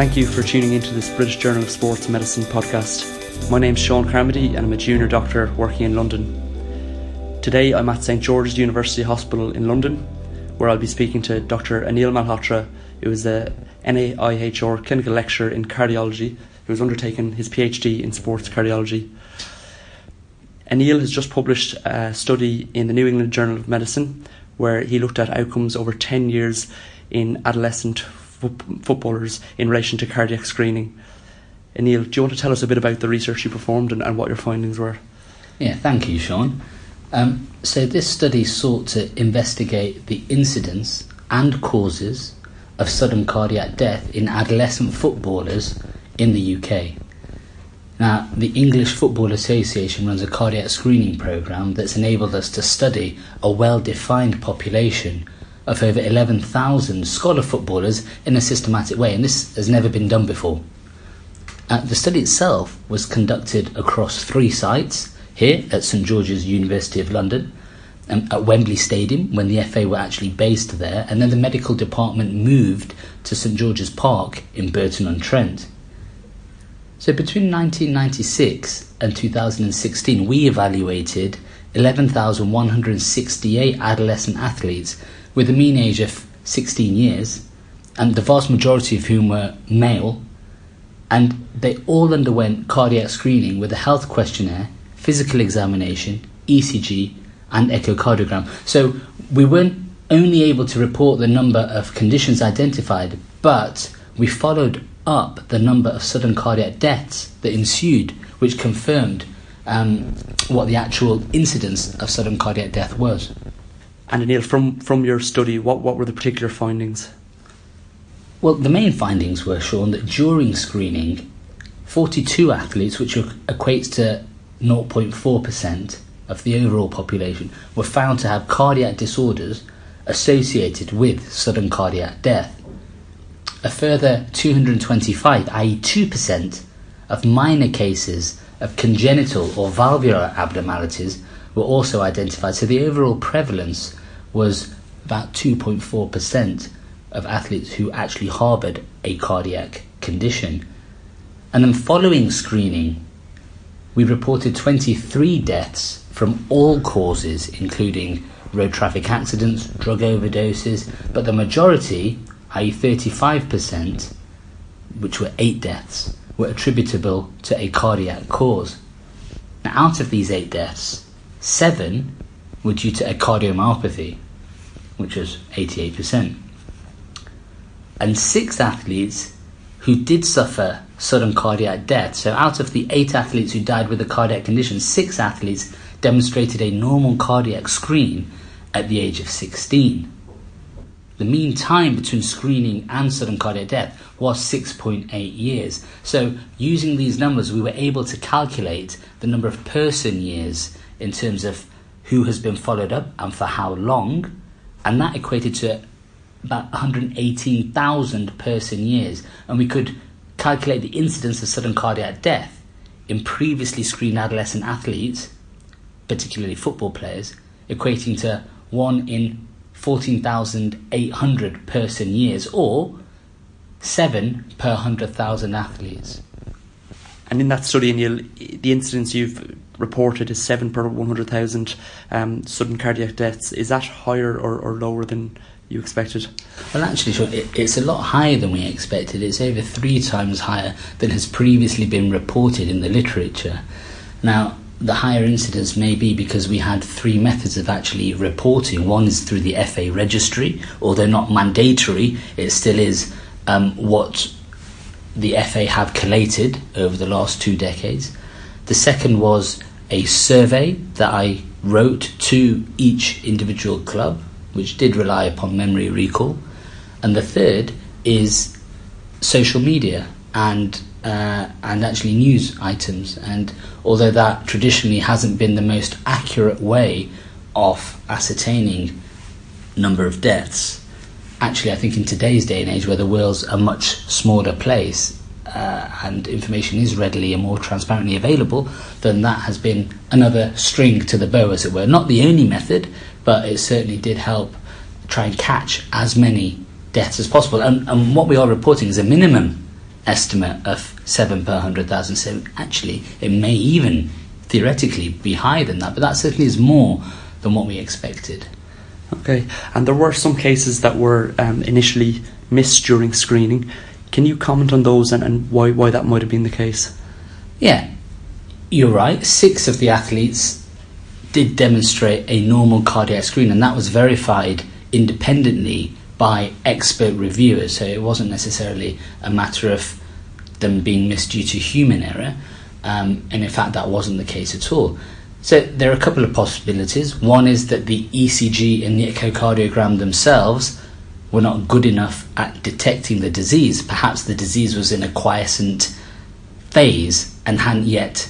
Thank you for tuning into this British Journal of Sports Medicine podcast. My name's Sean Carmody and I'm a junior doctor working in London. Today I'm at St George's University Hospital in London, where I'll be speaking to Dr Anil Malhotra, who is a NAIHR clinical lecturer in cardiology, who has undertaken his PhD in sports cardiology. Anil has just published a study in the New England Journal of Medicine where he looked at outcomes over 10 years in adolescent footballers in relation to cardiac screening. Anil, do you want to tell us a bit about the research you performed and what your findings were? Yeah, thank you, Sean. So this study sought to investigate the incidence and causes of sudden cardiac death in adolescent footballers in the UK. Now, the English Football Association runs a cardiac screening programme that's enabled us to study a well-defined population of over 11,000 scholar footballers in a systematic way, and this has never been done before. The study itself was conducted across three sites, here at St George's University of London, at Wembley Stadium when the FA were actually based there, and then the medical department moved to St George's Park in Burton-on-Trent. So between 1996 and 2016 we evaluated 11,168 adolescent athletes with a mean age of 16 years, and the vast majority of whom were male, and they all underwent cardiac screening with a health questionnaire, physical examination, ECG and echocardiogram. So we weren't only able to report the number of conditions identified, but we followed up the number of sudden cardiac deaths that ensued, which confirmed what the actual incidence of sudden cardiac death was. And Anil, from your study, what were the particular findings? Well, the main findings were shown that during screening, 42 athletes, which equates to 0.4% of the overall population, were found to have cardiac disorders associated with sudden cardiac death. A further 225, i.e. 2% of minor cases of congenital or valvular abnormalities were also identified, so the overall prevalence was about 2.4% of athletes who actually harboured a cardiac condition. And then following screening, we reported 23 deaths from all causes, including road traffic accidents, drug overdoses, but the majority, i.e. 35%, which were 8 deaths, were attributable to a cardiac cause. Now, out of these 8 deaths, 7 were due to a cardiomyopathy, which was 88%. And 6 athletes who did suffer sudden cardiac death. So out of the 8 athletes who died with a cardiac condition, 6 athletes demonstrated a normal cardiac screen at the age of 16. The mean time between screening and sudden cardiac death was 6.8 years. So using these numbers, we were able to calculate the number of person years in terms of who has been followed up and for how long, and that equated to about 118,000 person years, and we could calculate the incidence of sudden cardiac death in previously screened adolescent athletes, particularly football players, equating to 1 in 14,800 person years, or 7 per 100,000 athletes. And in that study, Anil, the incidence you've reported is 7 per 100,000 sudden cardiac deaths. Is that higher or lower than you expected? Well, actually, Sean, it's a lot higher than we expected. It's over 3 times higher than has previously been reported in the literature. Now, the higher incidence may be because we had 3 methods of actually reporting. One is through the FA registry, although not mandatory, it still is what the FA have collated over the last 2 decades. The second was a survey that I wrote to each individual club, which did rely upon memory recall. And the third is social media and actually news items. And although that traditionally hasn't been the most accurate way of ascertaining number of deaths, actually, I think in today's day and age, where the world's a much smaller place and information is readily and more transparently available, then that has been another string to the bow, as it were. Not the only method, but it certainly did help try and catch as many deaths as possible. And what we are reporting is a minimum estimate of 7 per 100,000. So actually, it may even theoretically be higher than that, but that certainly is more than what we expected. Okay, and there were some cases that were initially missed during screening. Can you comment on those and why that might have been the case? Yeah, you're right. 6 of the athletes did demonstrate a normal cardiac screen, and that was verified independently by expert reviewers, so it wasn't necessarily a matter of them being missed due to human error, and in fact that wasn't the case at all. So there are a couple of possibilities. One is that the ECG and the echocardiogram themselves were not good enough at detecting the disease. Perhaps the disease was in a quiescent phase and hadn't yet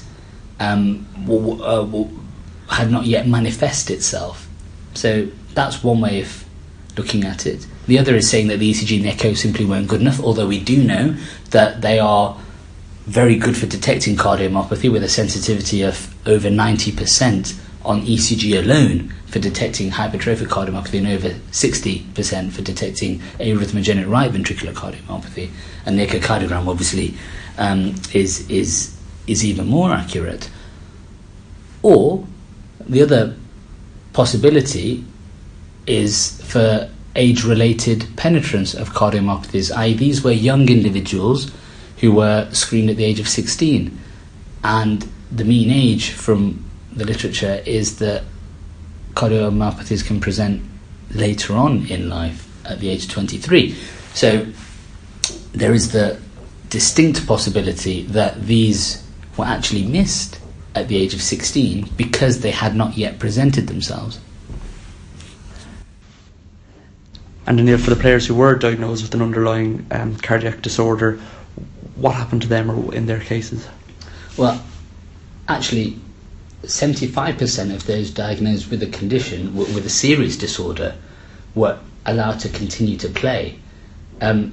had not yet manifested itself. So that's one way of looking at it. The other is saying that the ECG and echo simply weren't good enough, although we do know that they are very good for detecting cardiomyopathy with a sensitivity of over 90% on ECG alone for detecting hypertrophic cardiomyopathy and over 60% for detecting arrhythmogenic right ventricular cardiomyopathy. And the echocardiogram obviously is even more accurate. Or the other possibility is for age-related penetrance of cardiomyopathies, i.e. these were young individuals who were screened at the age of 16, and the mean age from the literature is that cardiomyopathies can present later on in life at the age of 23. So there is the distinct possibility that these were actually missed at the age of 16 because they had not yet presented themselves. And Anil, for the players who were diagnosed with an underlying cardiac disorder, what happened to them or in their cases? Well, actually, 75% of those diagnosed with a condition, with a serious disorder, were allowed to continue to play. And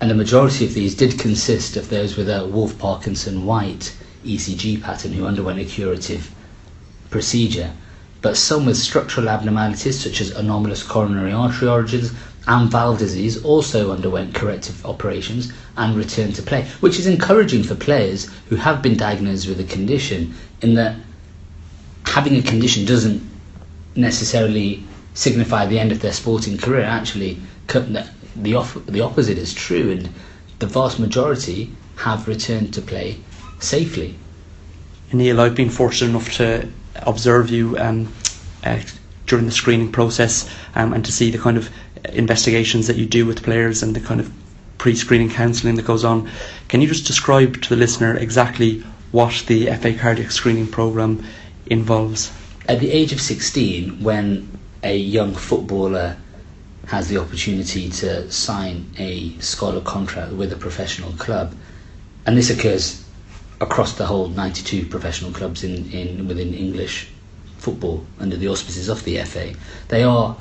the majority of these did consist of those with a Wolff-Parkinson-White ECG pattern who underwent a curative procedure. But some with structural abnormalities such as anomalous coronary artery origins and valve disease also underwent corrective operations and returned to play, which is encouraging for players who have been diagnosed with a condition, in that having a condition doesn't necessarily signify the end of their sporting career. Actually, the opposite is true, and the vast majority have returned to play safely. Anil, I've been fortunate enough to observe you during the screening process and to see the kind of investigations that you do with players and the kind of pre-screening counselling that goes on. Can you just describe to the listener exactly what the FA cardiac screening programme involves? At the age of 16, when a young footballer has the opportunity to sign a scholar contract with a professional club, and this occurs across the whole 92 professional clubs within English football under the auspices of the FA, they are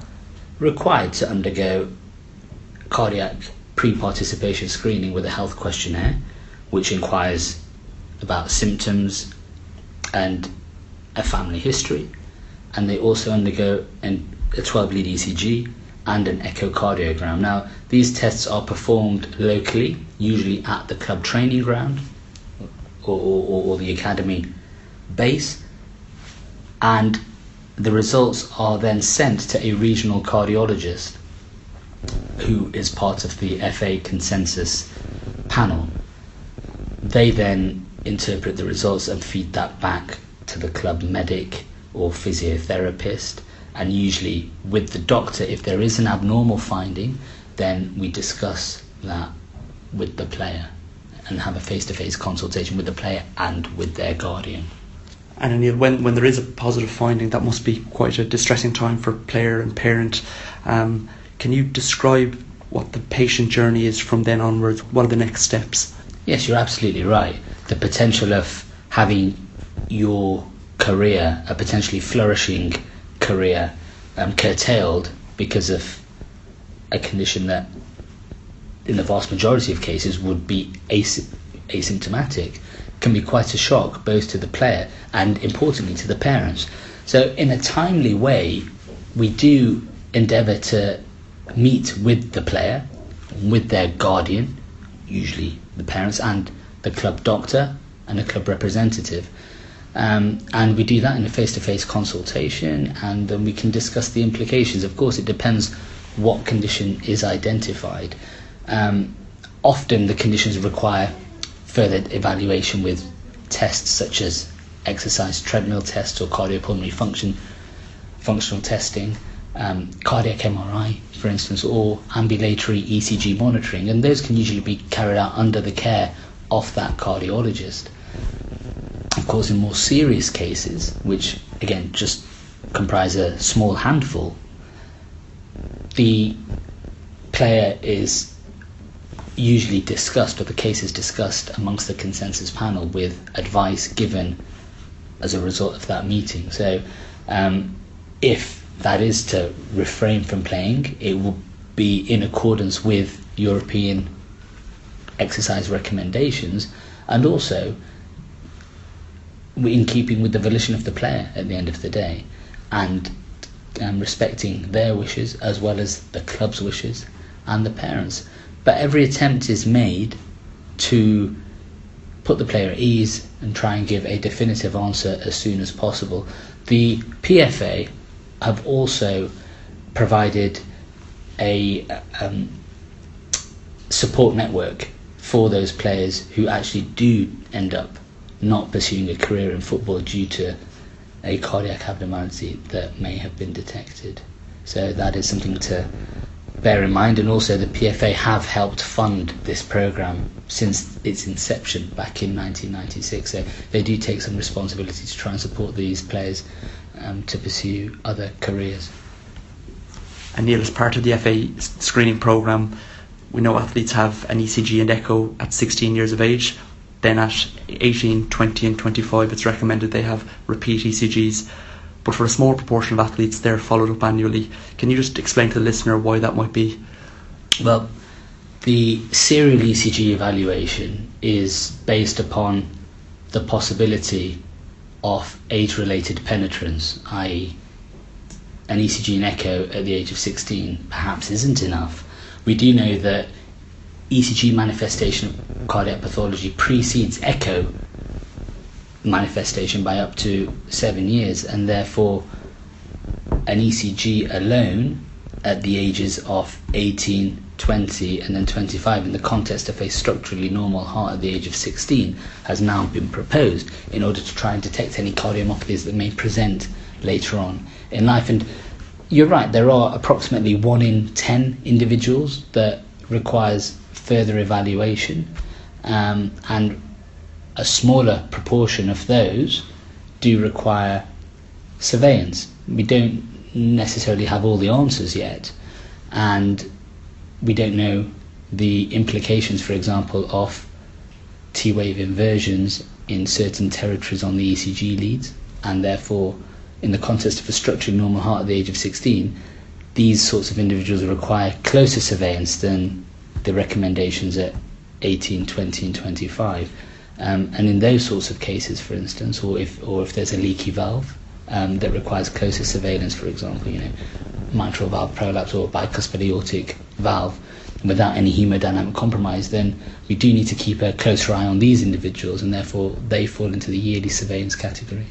required to undergo cardiac pre-participation screening with a health questionnaire which inquires about symptoms and a family history, and they also undergo a 12-lead ECG and an echocardiogram. Now, these tests are performed locally, usually at the club training ground or the academy base, and the results are then sent to a regional cardiologist who is part of the FA consensus panel. They then interpret the results and feed that back to the club medic or physiotherapist, and usually with the doctor, if there is an abnormal finding, then we discuss that with the player and have a face-to-face consultation with the player and with their guardian. And Anil, when there is a positive finding, that must be quite a distressing time for player and parent. Can you describe what the patient journey is from then onwards? What are the next steps? Yes, you're absolutely right. The potential of having your career, a potentially flourishing career, curtailed because of a condition that in the vast majority of cases would be asymptomatic, can be quite a shock both to the player and importantly to the parents. So in a timely way, we do endeavour to meet with the player, with their guardian, usually the parents and the club doctor and the club representative. And we do that in a face-to-face consultation, and then we can discuss the implications. Of course, it depends what condition is identified. Often the conditions require further evaluation with tests such as exercise treadmill tests or cardiopulmonary functional testing, cardiac MRI, for instance, or ambulatory ECG monitoring, and those can usually be carried out under the care of that cardiologist. Of course, in more serious cases, which again just comprise a small handful, the player is usually discussed, or the case is discussed amongst the consensus panel with advice given as a result of that meeting. So if that is to refrain from playing, it will be in accordance with European exercise recommendations, and also in keeping with the volition of the player at the end of the day, and respecting their wishes as well as the club's wishes and the parents. But every attempt is made to put the player at ease and try and give a definitive answer as soon as possible. The PFA have also provided a support network for those players who actually do end up not pursuing a career in football due to a cardiac abnormality that may have been detected. So that is something to bear in mind, and also the PFA have helped fund this programme since its inception back in 1996, so they do take some responsibility to try and support these players to pursue other careers. And Neil, as part of the FA screening programme, we know athletes have an ECG and echo at 16 years of age. Then at 18, 20 and 25, it's recommended they have repeat ECGs. But for a small proportion of athletes, they're followed up annually. Can you just explain to the listener why that might be? Well, the serial ECG evaluation is based upon the possibility of age-related penetrance, i.e. an ECG and echo at the age of 16 perhaps isn't enough. We do know that ECG manifestation of cardiac pathology precedes echo manifestation by up to 7 years, and therefore an ECG alone at the ages of 18, 20 and then 25 in the context of a structurally normal heart at the age of 16 has now been proposed in order to try and detect any cardiomyopathies that may present later on in life. And you're right, there are approximately 1 in 10 individuals that requires further evaluation, and a smaller proportion of those do require surveillance. We don't necessarily have all the answers yet, and we don't know the implications, for example, of T-wave inversions in certain territories on the ECG leads, and therefore in the context of a structurally normal heart at the age of 16, these sorts of individuals require closer surveillance than the recommendations at 18, 20 and 25. And in those sorts of cases, for instance, or if there's a leaky valve that requires closer surveillance, for example, mitral valve prolapse or bicuspid aortic valve without any hemodynamic compromise, then we do need to keep a closer eye on these individuals, and therefore they fall into the yearly surveillance category.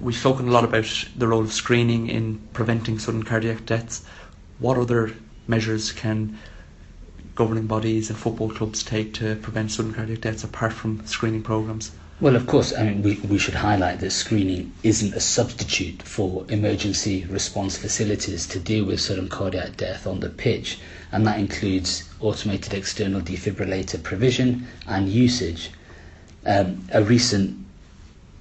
We've spoken a lot about the role of screening in preventing sudden cardiac deaths. What other measures can governing bodies and football clubs take to prevent sudden cardiac deaths apart from screening programmes? Well, of course, we should highlight that screening isn't a substitute for emergency response facilities to deal with sudden cardiac death on the pitch, and that includes automated external defibrillator provision and usage. A recent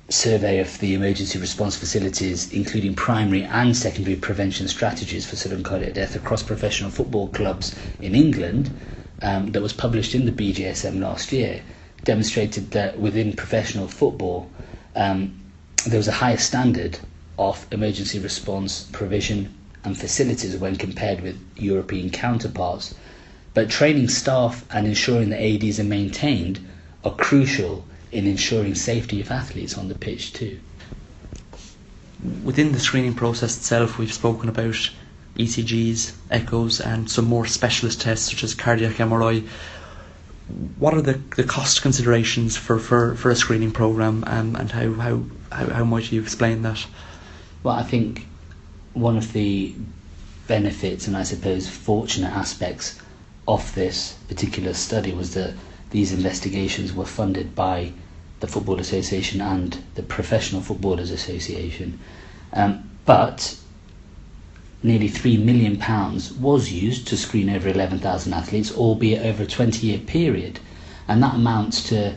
survey of the emergency response facilities, including primary and secondary prevention strategies for sudden cardiac death across professional football clubs in England, that was published in the BJSM last year, demonstrated that within professional football there was a higher standard of emergency response provision and facilities when compared with European counterparts. But training staff and ensuring that AEDs are maintained are crucial in ensuring safety of athletes on the pitch too. Within the screening process itself, we've spoken about ECGs, echoes and some more specialist tests such as cardiac MRI. what are the cost considerations for a screening programme, and how might you explain that? Well, I think one of the benefits and I suppose fortunate aspects of this particular study was that these investigations were funded by the Football Association and the Professional Footballers Association, but nearly £3 million was used to screen over 11,000 athletes, albeit over a 20-year period, and that amounts to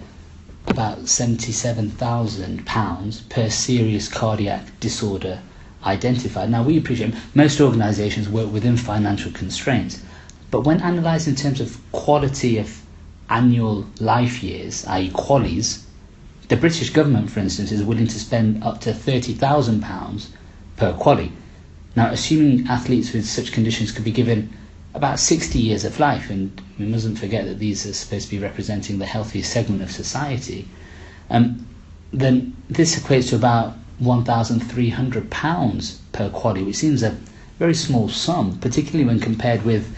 about £77,000 per serious cardiac disorder identified. Now, we appreciate most organisations work within financial constraints, but when analysed in terms of quality of annual life years, i.e. QALYs, the British government, for instance, is willing to spend up to £30,000 per QALY. Now, assuming athletes with such conditions could be given about 60 years of life, and we mustn't forget that these are supposed to be representing the healthiest segment of society, then this equates to about £1,300 per QALY, which seems a very small sum, particularly when compared with,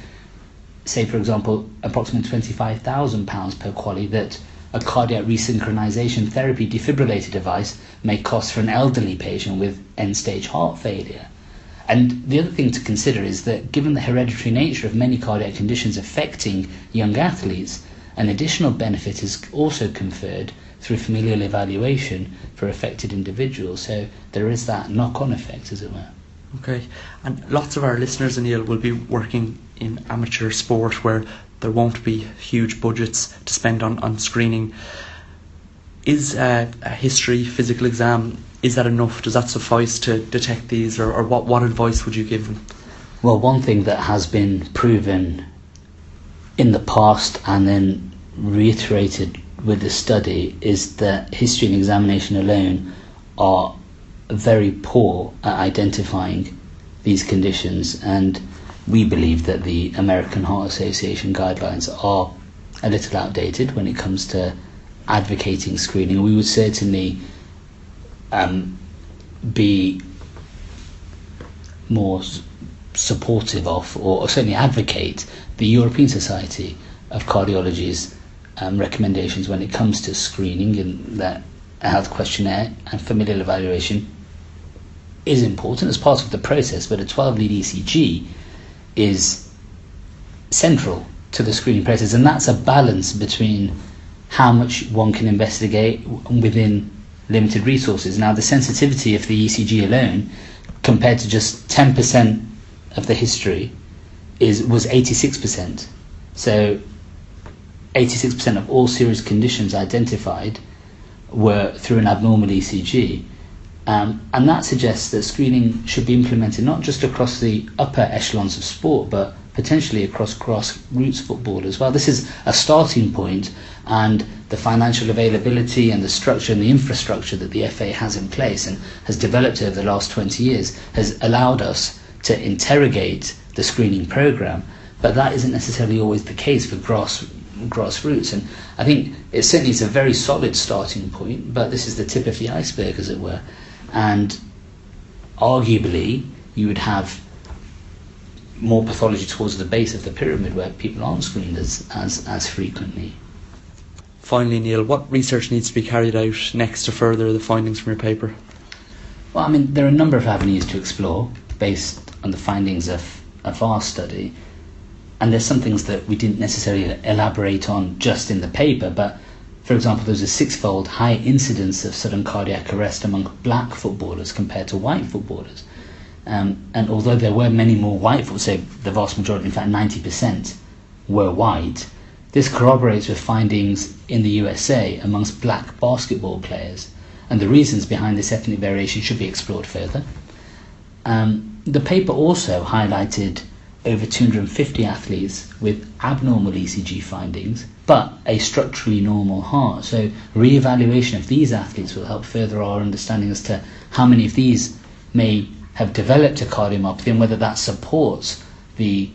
say, for example, approximately £25,000 per QALY that a cardiac resynchronization therapy defibrillator device may cost for an elderly patient with end-stage heart failure. And the other thing to consider is that given the hereditary nature of many cardiac conditions affecting young athletes, an additional benefit is also conferred through familial evaluation for affected individuals. So there is that knock-on effect, as it were. Okay, and lots of our listeners, Anil, will be working in amateur sport where there won't be huge budgets to spend on screening. Is a history physical exam, is that enough? Does that suffice to detect these, or what advice would you give them? Well, one thing that has been proven in the past and then reiterated with the study is that history and examination alone are very poor at identifying these conditions, and we believe that the American Heart Association guidelines are a little outdated when it comes to advocating screening. We would certainly be more supportive of, or certainly advocate, the European Society of Cardiology's recommendations when it comes to screening, and that a health questionnaire and familial evaluation is important as part of the process, but a 12-lead ECG is central to the screening process, and that's a balance between how much one can investigate within limited resources. Now, the sensitivity of the ECG alone compared to just 10% of the history was 86%. So 86% of all serious conditions identified were through an abnormal ECG. And that suggests that screening should be implemented not just across the upper echelons of sport, but potentially across grassroots football as well. This is a starting point, and the financial availability and the structure and the infrastructure that the FA has in place and has developed over the last 20 years has allowed us to interrogate the screening programme, but that isn't necessarily always the case for grassroots, and I think it certainly is a very solid starting point, but this is the tip of the iceberg, as it were, and arguably you would have more pathology towards the base of the pyramid where people aren't screened as frequently. Finally, Neil, what research needs to be carried out next to further the findings from your paper? Well, I mean, there are a number of avenues to explore based on the findings of our study, and there's some things that we didn't necessarily elaborate on just in the paper, but for example, there's a 6-fold high incidence of sudden cardiac arrest among black footballers compared to white footballers. And although there were many more white footballers, so the vast majority, in fact 90%, were white, this corroborates with findings in the USA amongst black basketball players, and the reasons behind this ethnic variation should be explored further. The paper also highlighted over 250 athletes with abnormal ECG findings, but a structurally normal heart. So re-evaluation of these athletes will help further our understanding as to how many of these may have developed a cardiomyopathy and whether that supports the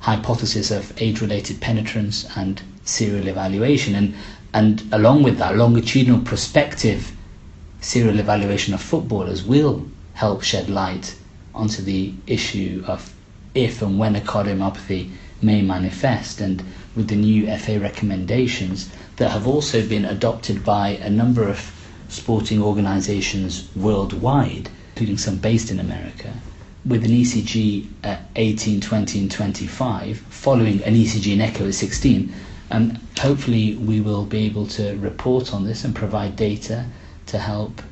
hypothesis of age-related penetrance and serial evaluation. And along with that, longitudinal prospective serial evaluation of footballers will help shed light onto the issue of if and when a cardiomyopathy may manifest, and with the new FA recommendations that have also been adopted by a number of sporting organisations worldwide, including some based in America, with an ECG at 18, 20 and 25, following an ECG and echo at 16. And hopefully we will be able to report on this and provide data to help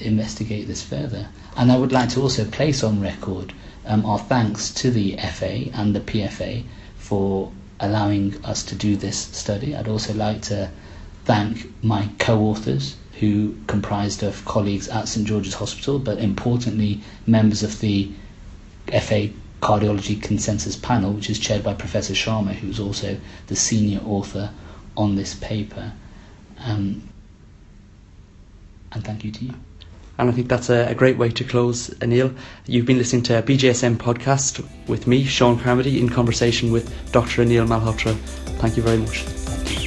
investigate this further. And I would like to also place on record our thanks to the FA and the PFA for allowing us to do this study. I'd also like to thank my co-authors, who comprised of colleagues at St George's Hospital, but importantly members of the FA Cardiology Consensus Panel, which is chaired by Professor Sharma, who's also the senior author on this paper. And thank you to you. And I think that's a great way to close, Anil. You've been listening to a BJSM podcast with me, Sean Carmody, in conversation with Dr. Anil Malhotra. Thank you very much.